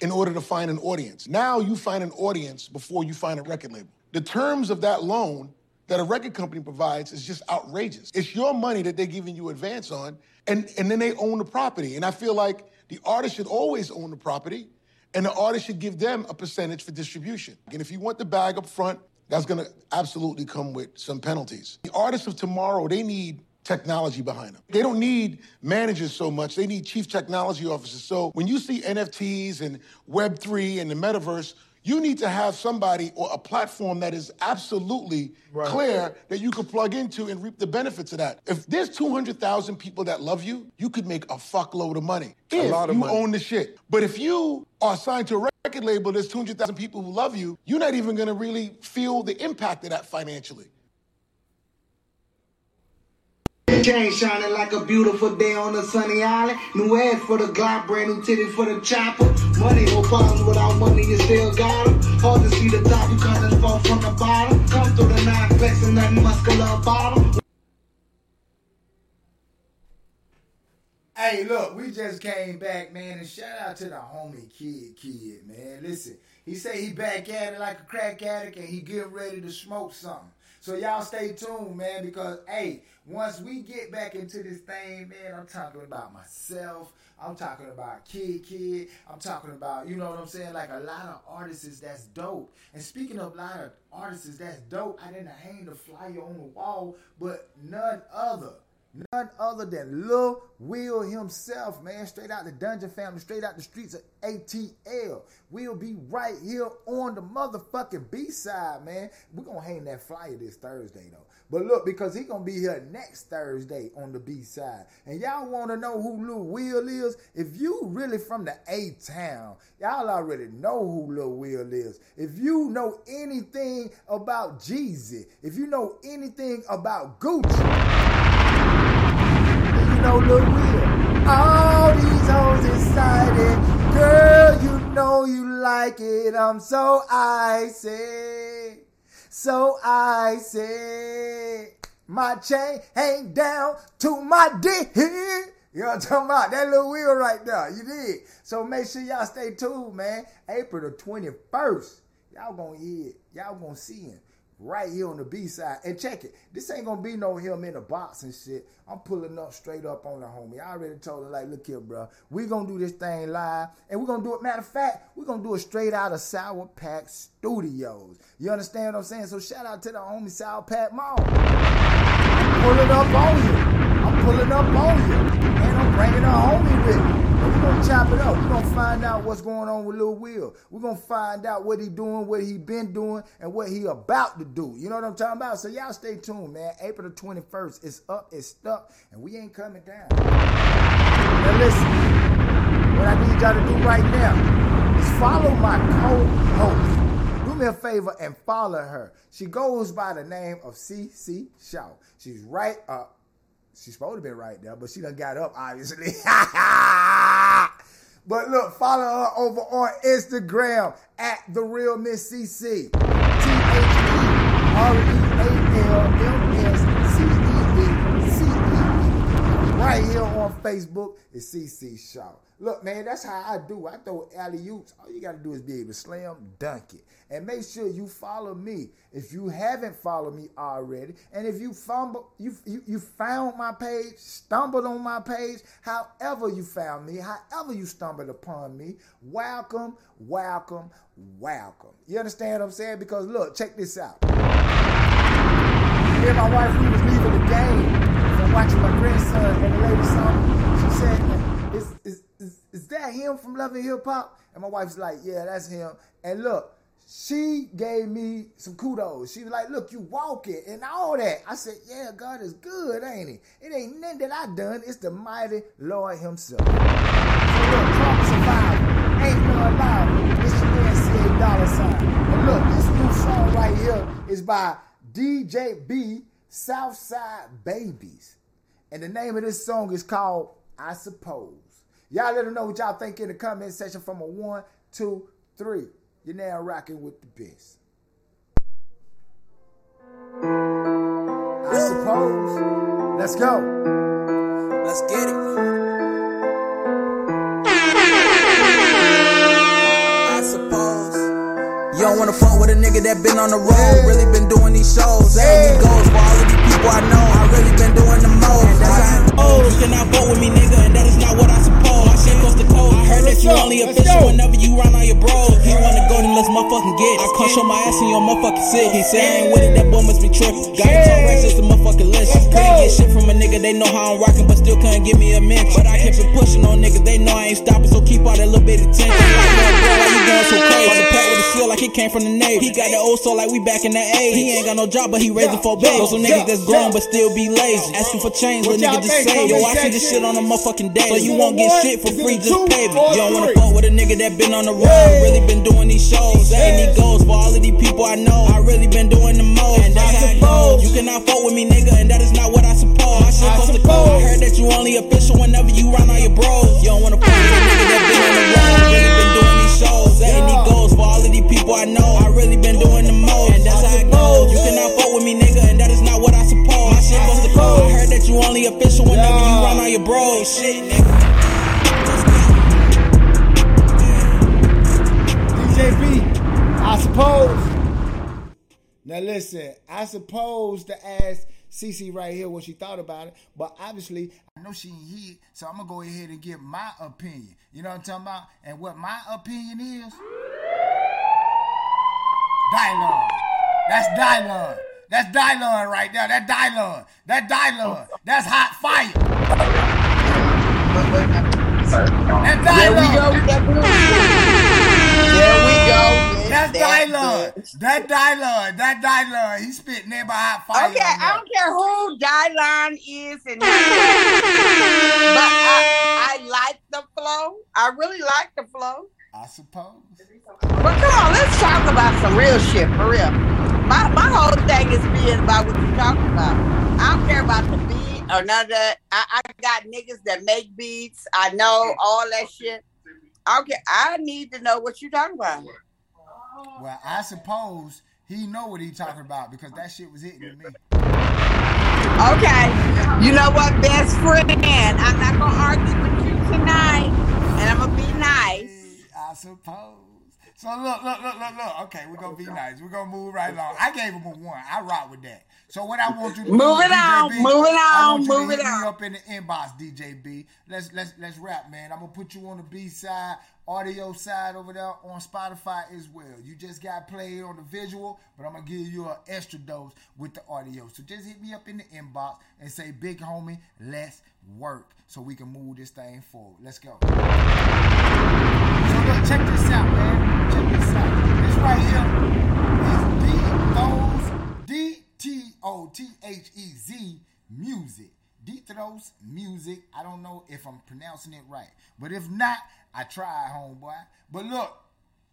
in order to find an audience. Now you find an audience before you find a record label. The terms of that loan that a record company provides is just outrageous. It's your money that they're giving you advance on, and then they own the property. And I feel like the artist should always own the property, and the artist should give them a percentage for distribution. And if you want the bag up front, that's gonna absolutely come with some penalties. The artists of tomorrow, they need technology behind them. They don't need managers so much. They need chief technology officers. So when you see NFTs and Web3 and the metaverse, you need to have somebody or a platform that is absolutely clear that you can plug into and reap the benefits of that. If there's 200,000 people that love you, you could make a fuckload of money. Own the shit. But if you are signed to a record label, there's 200,000 people who love you, you're not even gonna really feel the impact of that financially. Chain shining like a beautiful day on a sunny island. New ass for the Glock, brand new titties for the chopper. Money, no problems without money, you still got them. Hard to see the top, you cut it fall from the bottom. Come through the nine, flexing that muscular bottom. Hey, look, we just came back, man, and shout out to the homie Kid, man. Listen, he say he back at it like a crack addict and he get ready to smoke something. So y'all stay tuned, man, because, hey, once we get back into this thing, man, I'm talking about myself. I'm talking about Kid. I'm talking about, you know what I'm saying, like a lot of artists that's dope. And speaking of a lot of artists that's dope, I didn't hang the flyer on the wall, but none other than Lil Will himself, man, straight out the Dungeon Family, straight out the streets of ATL. We'll be right here on the motherfucking B-side, man. We're going to hang that flyer this Thursday, though. But look, because he's going to be here next Thursday on the B-side. And y'all want to know who Lil Will is? If you really from the A-Town, y'all already know who Lil Will is. If you know anything about Jeezy, if you know anything about Gucci, know Lil Will. All these hoes excited. Girl, you know you like it. I'm so icy. So icy. My chain hang down to my dick. You know what I'm talking about? That Lil Will right there. You dig? So make sure y'all stay tuned, man. April the 21st. Y'all gonna hear it. Y'all gonna see him. Right here on the B-side. And check it. This ain't going to be no him in a box and shit. I'm pulling up straight up on the homie. I already told him, like, look here, bro. We're going to do this thing live. And we're going to do it. Matter of fact, we're going to do it straight out of Sour Pack Studios. You understand what I'm saying? So shout out to the homie Sour Pack Mall. I'm pulling up on you. I'm I'm pulling up on you, and I'm bringing a homie with me. We're going to chop it up. We're going to find out what's going on with Lil Will. We're going to find out what he doing, what he been doing, and what he about to do. You know what I'm talking about? So y'all stay tuned, man. April the 21st. It's up, it's stuck, and we ain't coming down. Now listen, what I need y'all to do right now is follow my co-host. Do me a favor and follow her. She goes by the name of CC Shaw. She's right up. She's supposed to be right there, but she done got up, obviously. But look, follow her over on Instagram at The Real Miss CC. TheRealMissCEE. Right here on Facebook is CC Shaw. Look, man, that's how I do. I throw alley-oops. All you got to do is be able to slam dunk it. And make sure you follow me if you haven't followed me already. And if you fumble, you found my page, stumbled on my page, however you found me, however you stumbled upon me, welcome, welcome, welcome. You understand what I'm saying? Because, look, check this out. Me and my wife, we was leaving the game and watching my grandson and the lady saw me. She said, Is that him from Love and Hip Hop? And my wife's like, yeah, that's him. And look, she gave me some kudos. She was like, look, you walking and all that. I said, yeah, God is good, ain't he? It ain't nothing that I done. It's the mighty Lord himself. So look, Trump survived. Ain't no allowed. It's your man $CA$. And look, this new song right here is by DJ B, Southside Babies. And the name of this song is called I Suppose. Y'all let them know what y'all think in the comment section from a 1, 2, 3. You're now rocking with the best. I suppose. Let's go. Let's get it. I suppose. You don't want to fuck with a nigga that been on the road. Yeah. Really been doing these shows. Hey. He goes for all of these people I know. I really been doing the most. I suppose. You cannot vote with me, nigga, and that is not what I suppose. I heard that you only official whenever you run on your bros. He wanna go, then let's motherfucking get it. I can't show my ass in your motherfucking city. He say I ain't with it, that boy must be trippin'. Gotta talk racks, it's a motherfucking list. Couldn't get shit from a nigga, they know how I'm rockin', but still couldn't give me a mention. But I kept it pushin' on niggas, they know I ain't stoppin', so keep all that little bit of tension. Like, man, bro, why you going so crazy? On the pack with the seal like he came from the Navy. He got the old soul like we back in the 80s. He ain't got no job, but he raising 4 babies. Those some niggas that's grown, but still be lazy. Asking for change, little nigga just say. Yo, I see this shit on a motherfucking day. So you won't get shit for free, just pay me. You don't wanna fuck with a nigga that been on the road. Yeah. Really been doing these shows. Yeah. Ain't these goals for all of these people I know. I really been doing the most. And that's how I know. You cannot fuck with me, nigga, and that is not what I suppose. My shit goes to cold. I heard that you only official whenever you run on your bros. You don't wanna fuck with a nigga that been on the road. Really been doing these shows. Yeah. Ain't these goals for all of these people I know. I really been doing the most. And that's how I know. You cannot fuck with me, nigga, and that is not what I suppose. My shit goes to cold. I heard that you only official whenever you run on your bros. Shit, nigga. JB, I suppose. Now listen, I suppose to ask CC right here what she thought about it, but obviously I know she ain't here, so I'm gonna go ahead and give my opinion. You know what I'm talking about? And what my opinion is? Dylon. That's Dylon. That's Dylon right there. That Dylon. That Dylon. That's hot fire. That's Dylon. There we go. There we go. Yes, that's Dylan. That Dylan. That Dylan. He spitting there by hot fire. Okay, I don't care who Dylan is, and who is. But I like the flow. I really like the flow. I suppose. But come on, let's talk about some real shit for real. My whole thing is being about what you talking about. I don't care about the beat or none of that. I got niggas that make beats. I know all that shit. Okay, I need to know what you talking about. Well, I suppose he know what he talking about because that shit was hitting me. Okay, you know what, best friend? I'm not gonna argue with you tonight, and I'm gonna be nice. I suppose. So look. Okay, we're going to be nice. We're going to move right along. I gave him a one. I rock with that. So what I want you to move it on. Me up in the inbox, DJ B. Let's rap, man. I'm going to put you on the B side, audio side over there on Spotify as well. You just got played on the visual, but I'm going to give you an extra dose with the audio. So just hit me up in the inbox and say, big homie, let's work so we can move this thing forward. Let's go. So look, check this out, man. This right here is D-T-O-T-H-E-Z music. D-T-O-T-H-E-Z music. I don't know if I'm pronouncing it right. But if not, I tried, homeboy. But look,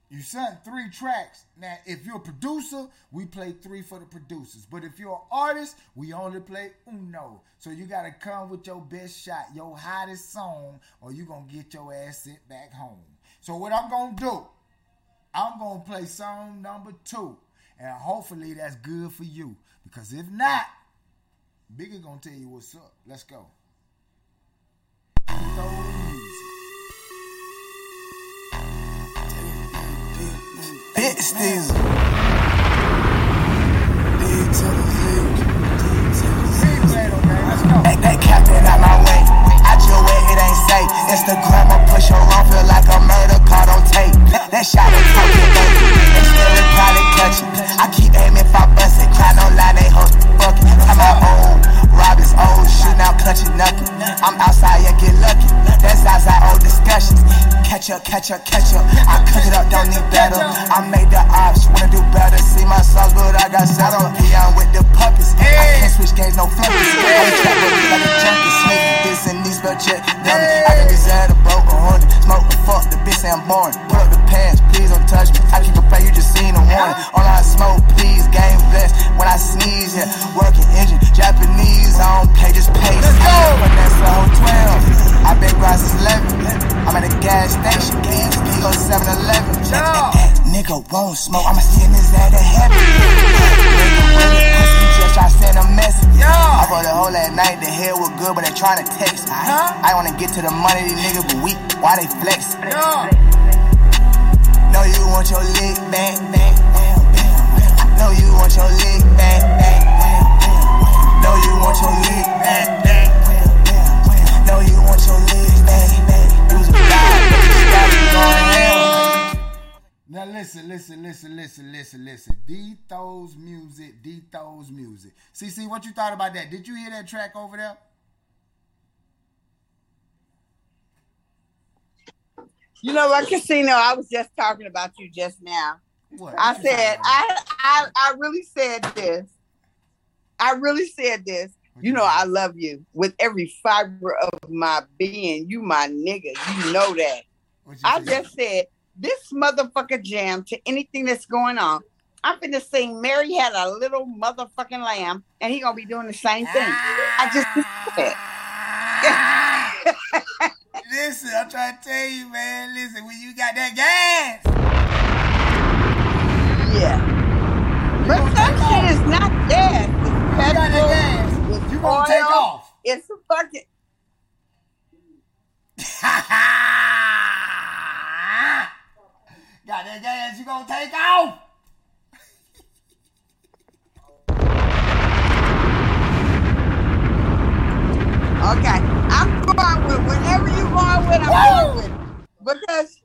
you sent 3 tracks. Now, if you're a producer, we play 3 for the producers. But if you're an artist, we only play uno. So you got to come with your best shot, your hottest song, or you're going to get your ass sent back home. So what I'm going to do, I'm going to play song number 2, and hopefully that's good for you, because if not, Biggie going to tell you what's up. Let's go. Bitch, this that captain out my way. I do it, it ain't safe. Instagram, I push her on, feel like a murder caught on tape. That shot ain't talking, baby. It's still in private clutching. I keep aiming for busting. Cry no lie, they hoes fucking. I'm my old Robin's old shit, now clutching nothing. I'm outside, yeah, get lucky. That's outside old discussions. Catch up. I cook it up, don't need better. I made the ops, wanna do better. See my sauce, but I got settled. Beyond with the puppets. I can't switch games, no flippers. I'm trapped like a junkie. Snake this and these, but check dummy. I can deserve a broke or 100. Smoke the fuck, the bitch say I'm boring. Put up the pants, please don't touch me. I keep a play, you just seen a warning. All I smoke, please, game blessed. When I sneeze, yeah, working engine. Japanese, I don't play, just pace. Let's go! But that's the whole 12. I've been grinding since 11. I'm at a gas station, please, go 7-Eleven. That nigga won't smoke, I'ma see his ass to heaven. Nigga, when you pussy, you just try to send a message. I wrote a whole last night, the hell was good, but they trying to text. I wanna get to the money, these niggas be weak, why they flex? No, you want your lick, bang, bang, bang, bang. I know you want your lick, bang, bang, bang, bang. No, you want your lick, bang, bang, bang, bang. No, you want your lick, bang, bang. You was a vibe, now listen. D-T-O-T-H-E-Z music. CC, what you thought about that? Did you hear that track over there? You know what, Casino, I was just talking about you just now. What? I said, I really said this. You know I love you with every fiber of my being. You my nigga. You know that. I just said, this motherfucker jam to anything that's going on. I'm finna sing Mary Had a Little Motherfucking Lamb, and he gonna be doing the same thing. I just said that. Listen, I'm trying to tell you, man. Listen, when you got that gas. Yeah. But some shit is not gas. It's petrol. Gas. You gonna take off. It's a bucket. Got that gas, you gonna take off. Okay, I'm going with whatever you going with, I'm going with. Because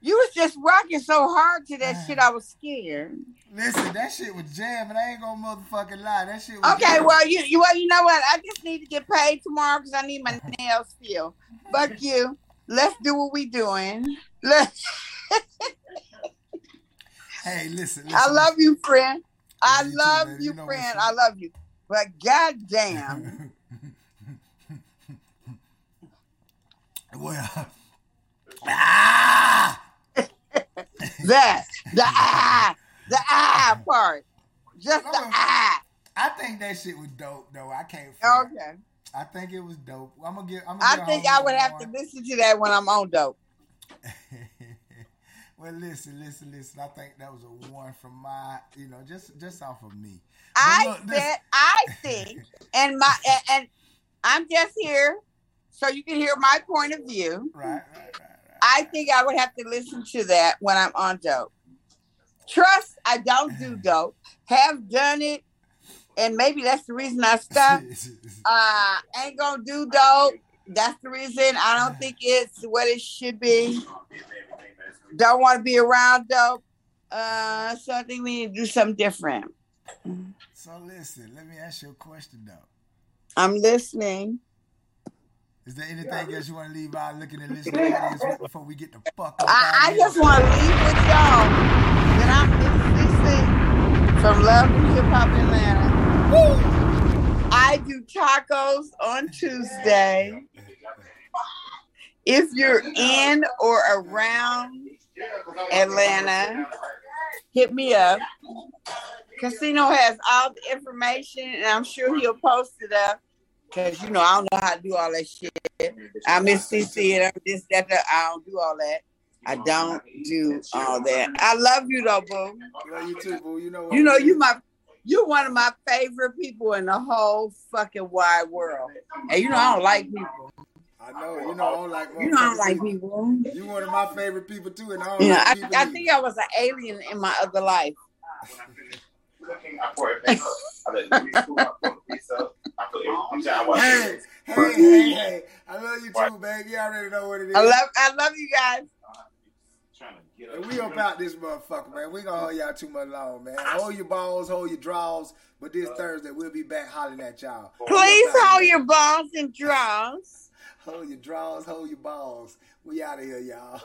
you was just rocking so hard to that shit, I was scared. Listen, that shit was jamming. I ain't gonna motherfucking lie. That shit was jamming. Well, you know what? I just need to get paid tomorrow because I need my nails filled. Fuck you. Let's do what we doing. Hey, listen. I love you, friend. I love you. But goddamn. Well, the part, just the I think that shit was dope, though. I can't. Okay. I think it was dope. I think I would have to listen to that when I'm on dope. Well, listen. I think that was a one from my, just off of me. But and I'm just here. So you can hear my point of view. Right. I think I would have to listen to that when I'm on dope. Trust, I don't do dope. Have done it, and maybe that's the reason I stopped. Ain't gonna do dope. That's the reason I don't think it's what it should be. Don't want to be around dope. So I think we need to do something different. So listen, let me ask you a question though. I'm listening. Is there anything else you want to leave out looking at this before we get the fuck up? I just want to leave with y'all that I'm listening from Love and Hip Hop Atlanta. Woo! I do tacos on Tuesday. If you're in or around Atlanta, hit me up. Casino has all the information, and I'm sure he'll post it up. Because, you know, I don't know how to do all that shit. I'm in CC and I'm this, that, that. I don't do all that. I don't do all that. I love you, though, boo. Love you, too, boo. You know, you're one of my favorite people in the whole fucking wide world. And, you know, I don't like people. I know. You know, I don't like people. You know, I don't like people. You're one of my favorite people, too. And I think I was an alien in my other life. Hey. I love you too, baby. You already know what it is. I love you guys. And we about this motherfucker, man. We gonna hold y'all too much long, man. Hold your balls, hold your draws. But this Thursday we'll be back hollering at y'all. Please hold your balls and draws. Hold your draws, hold your balls. We out of here, y'all.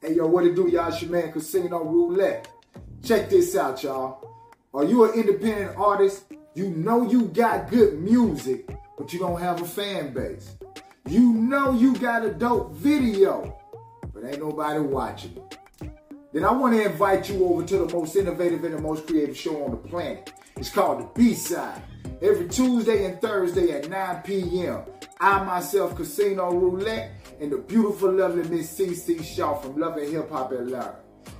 Hey, yo, what it do, y'all? It's your man Casino on Roulette. Check this out, y'all. Are you an independent artist? You know you got good music, but you don't have a fan base. You know you got a dope video, but ain't nobody watching it. Then I want to invite you over to the most innovative and the most creative show on the planet. It's called The B-Side. Every Tuesday and Thursday at 9 p.m., I, myself, Casino Roulette, and the beautiful, lovely Miss CC Shaw from Love and Hip Hop Atlanta.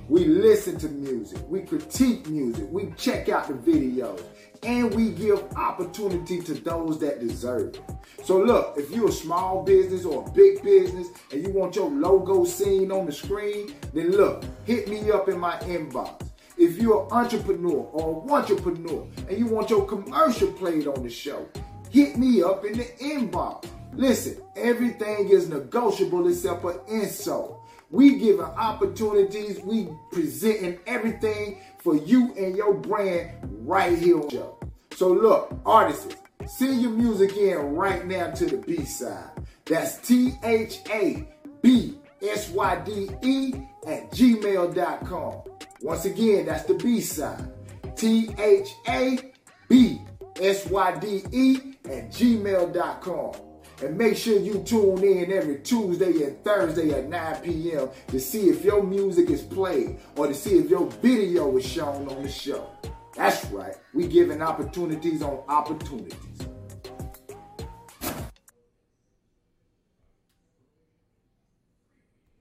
We listen to music, we critique music, we check out the videos, and we give opportunity to those that deserve it. So look, if you're a small business or a big business and you want your logo seen on the screen, then look, hit me up in my inbox. If you're an entrepreneur or a wantrepreneur and you want your commercial played on the show, hit me up in the inbox. Listen, everything is negotiable except for insult. We giving opportunities, we presenting everything for you and your brand right here on the show. So look, artists, send your music in right now to the B-Side. That's THABSYDE@gmail.com. Once again, that's the B-Side. THABSYDE@gmail.com. And make sure you tune in every Tuesday and Thursday at 9 p.m. to see if your music is played or to see if your video is shown on the show. That's right. We giving opportunities on opportunities.